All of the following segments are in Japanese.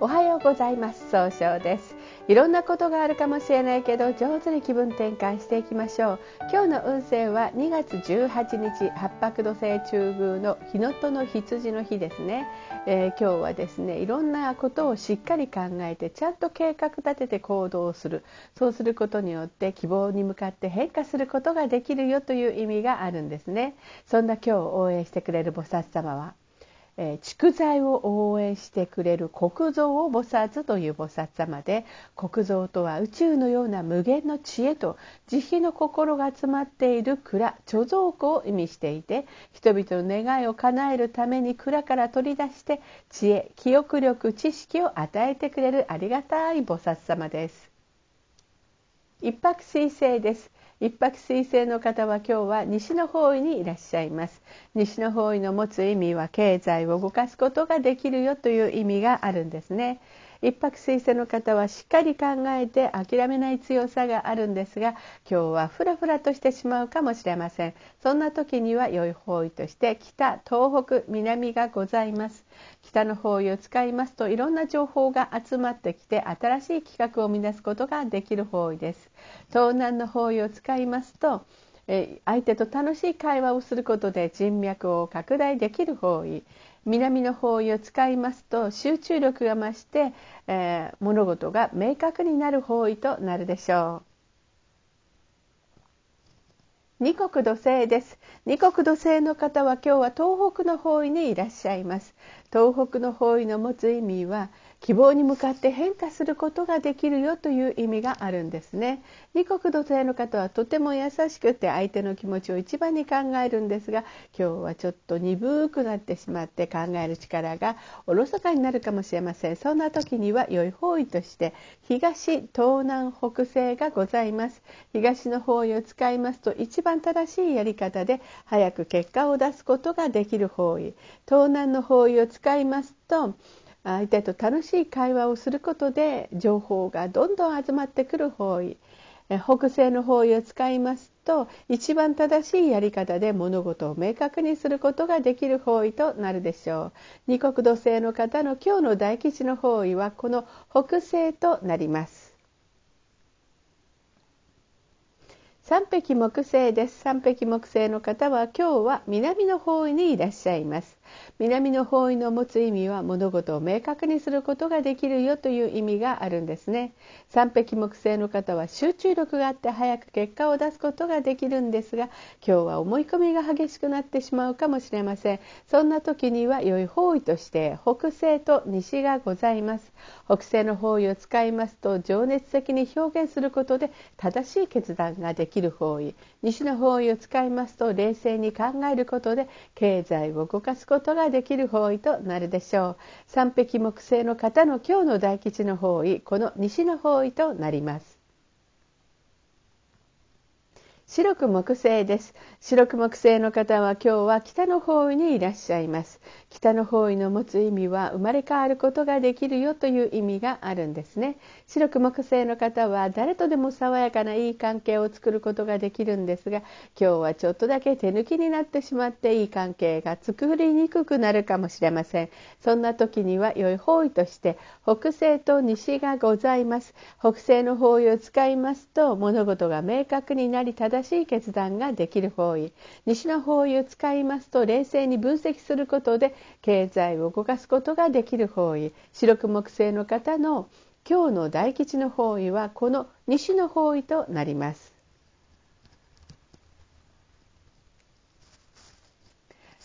おはようございます。総称です。いろんなことがあるかもしれないけど、上手に気分転換していきましょう。今日の運勢は2月18日、八白土星中宮の日のとの羊の日ですね。今日はですね、いろんなことをしっかり考えて、ちゃんと計画立てて行動する。そうすることによって希望に向かって変化することができるよという意味があるんですね。そんな今日を応援してくれる菩薩様は、蓄財を応援してくれる国蔵を菩薩という菩薩様で、国蔵とは宇宙のような無限の知恵と慈悲の心が詰まっている蔵、貯蔵庫を意味していて、人々の願いを叶えるために蔵から取り出して知恵、記憶力、知識を与えてくれるありがたい菩薩様です。一白水星です。一白水星の方は今日は西の方位にいらっしゃいます。西の方位の持つ意味は、経済を動かすことができるよという意味があるんですね。一白水星の方はしっかり考えて諦めない強さがあるんですが、今日はフラフラとしてしまうかもしれません。そんな時には良い方位として北、東北、南がございます。北の方位を使いますと、いろんな情報が集まってきて新しい企画を生み出すことができる方位です。東南の方位を使いますと、相手と楽しい会話をすることで人脈を拡大できる方位。南の方位を使いますと、集中力が増して、物事が明確になる方位となるでしょう。二黒土星です。二黒土星の方は今日は東北の方位にいらっしゃいます。東北の方位の持つ意味は、希望に向かって変化することができるよという意味があるんですね。二黒土星の方はとても優しくて、相手の気持ちを一番に考えるんですが、今日はちょっと鈍くなってしまって、考える力がおろそかになるかもしれません。そんな時には良い方位として東、東南、北西がございます。東の方位を使いますと、一番正しいやり方で早く結果を出すことができる方位。東南の方位を使いますと、相手と楽しい会話をすることで情報がどんどん集まってくる方位。北西の方位を使いますと、一番正しいやり方で物事を明確にすることができる方位となるでしょう。二黒土星の方の今日の大吉の方位はこの北西となります。三碧木星です。三碧木星の方は今日は南の方位にいらっしゃいます。南の方位の持つ意味は、物事を明確にすることができるよという意味があるんですね。三碧木星の方は集中力があって早く結果を出すことができるんですが、今日は思い込みが激しくなってしまうかもしれません。そんな時には良い方位として北西と西がございます。北西の方位を使いますと、情熱的に表現することで正しい決断ができる方位。西の方位を使いますと、冷静に考えることで経済を動かすことができる方位となるでしょう。三碧木星の方の今日の大吉の方位、この西の方位となります。白く木星です。白く木星の方は今日は北の方位にいらっしゃいます。北の方位の持つ意味は、生まれ変わることができるよという意味があるんですね。白く木星の方は誰とでも爽やかないい関係を作ることができるんですが、今日はちょっとだけ手抜きになってしまって、いい関係が作りにくくなるかもしれません。そんな時には良い方位として北西と西がございます。北西の方位を使いますと、物事が明確になり正しい決断ができる方位。西の方位を使いますと、冷静に分析することで経済を動かすことができる方位。白く木星の方の今日の大吉の方位はこの西の方位となります。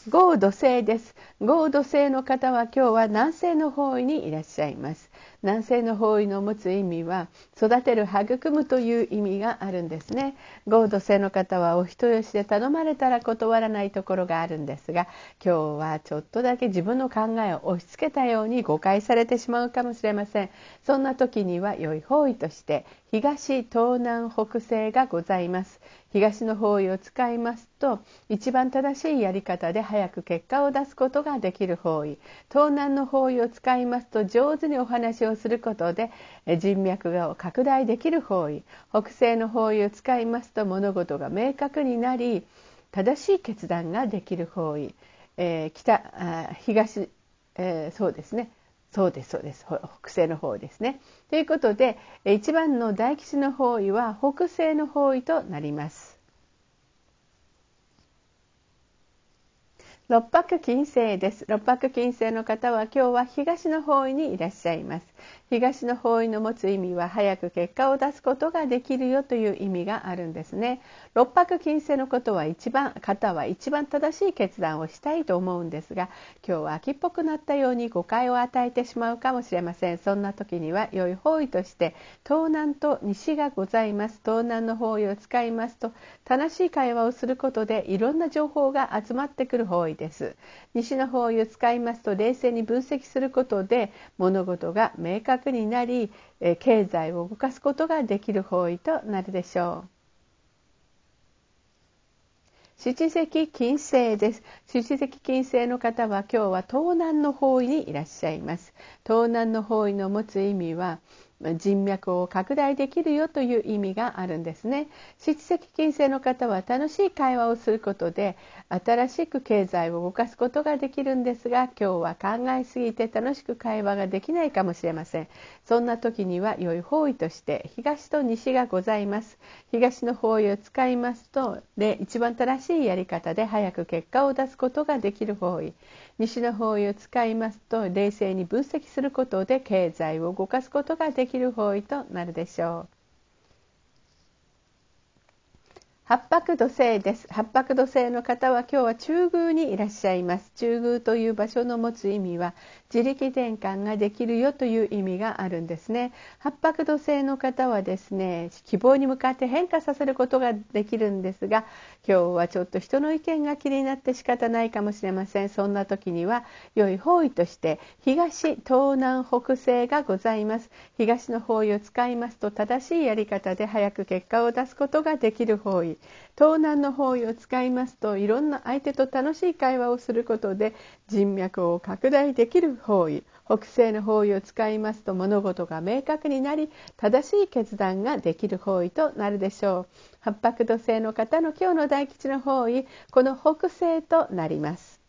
合土星です。合土星の方は今日は南西の方位にいらっしゃいます。南西の方位の持つ意味は、育てる、育むという意味があるんですね。合土星の方はお人よしで、頼まれたら断らないところがあるんですが、今日はちょっとだけ自分の考えを押し付けたように誤解されてしまうかもしれません。そんな時には良い方位として東、東南、北西がございます。東の方位を使いますと、一番正しいやり方で早く結果を出すことができる方位。東南の方位を使いますと、上手にお話をすることで人脈が拡大できる方位。北西の方位を使いますと、物事が明確になり正しい決断ができる方位。北、東、そうですね、そうですそうです、北西の方ですね。ということで一番の大吉の方位は北西の方位となります。六白金星です。六白金星の方は今日は東の方位にいらっしゃいます。東の方位の持つ意味は早く結果を出すことができるよという意味があるんですね。六白金星の方は一番正しい決断をしたいと思うんですが、今日は秋っぽくなったように誤解を与えてしまうかもしれません。そんな時には良い方位として東南と西がございます。東南の方位を使いますと楽しい会話をすることでいろんな情報が集まってくる方位です。西の方位を使いますと冷静に分析することで物事が明確になり、経済を動かすことができる方位となるでしょう。七赤金星です。七赤金星の方は今日は東南の方位にいらっしゃいます。東南の方位の持つ意味は人脈を拡大できるよという意味があるんですね。七赤金星の方は楽しい会話をすることで新しく経済を動かすことができるんですが、今日は考えすぎて楽しく会話ができないかもしれません。そんな時には良い方位として東と西がございます。東の方位を使いますと一番正しいやり方で早く結果を出すことができる方位。西の方位を使いますと冷静に分析することで経済を動かすことができる方位となるでしょう。八白土星です。八白土星の方は今日は中宮にいらっしゃいます。中宮という場所の持つ意味は自力転換ができるよという意味があるんですね。八白土星の方はですね、希望に向かって変化させることができるんですが、今日はちょっと人の意見が気になって仕方ないかもしれません。そんな時には良い方位として東東南北西がございます。東の方位を使いますと正しいやり方で早く結果を出すことができる方位。東南の方位を使いますといろんな相手と楽しい会話をすることで人脈を拡大できる方位。北西の方位を使いますと物事が明確になり正しい決断ができる方位となるでしょう。八白土星の方の今日の大吉の方位、この北西となります。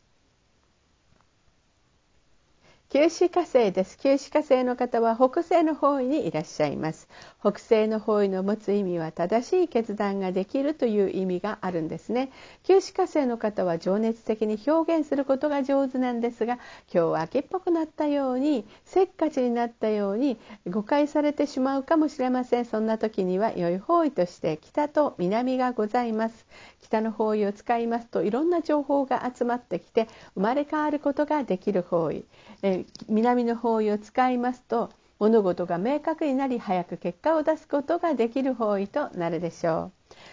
九紫火星です。九紫火星の方は北西の方位にいらっしゃいます。北西の方位の持つ意味は正しい決断ができるという意味があるんですね。九紫火星の方は情熱的に表現することが上手なんですが、今日は秋っぽくなったようにせっかちになったように誤解されてしまうかもしれません。そんな時には良い方位として北と南がございます。北の方位を使いますといろんな情報が集まってきて生まれ変わることができる方位。南の方位を使いますと物事が明確になり早く結果を出すことができる方位となるでしょう。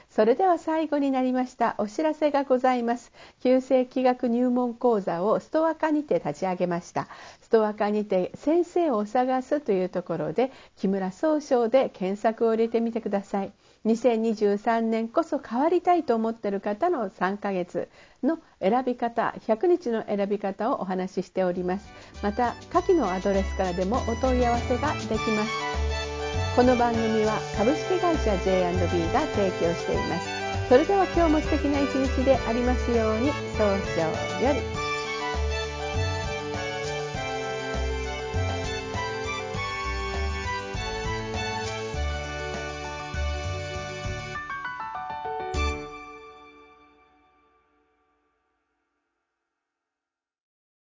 それでは最後になりました。お知らせがございます。九星気学入門講座をストア化にて立ち上げました。ストア化にて先生を探すというところで木村総称で検索を入れてみてください。2023年こそ変わりたいと思っている方の3ヶ月の選び方、100日の選び方をお話ししております。また下記のアドレスからでもお問い合わせができます。この番組は株式会社 J&B が提供しています。それでは今日も素敵な一日でありますように。早々より。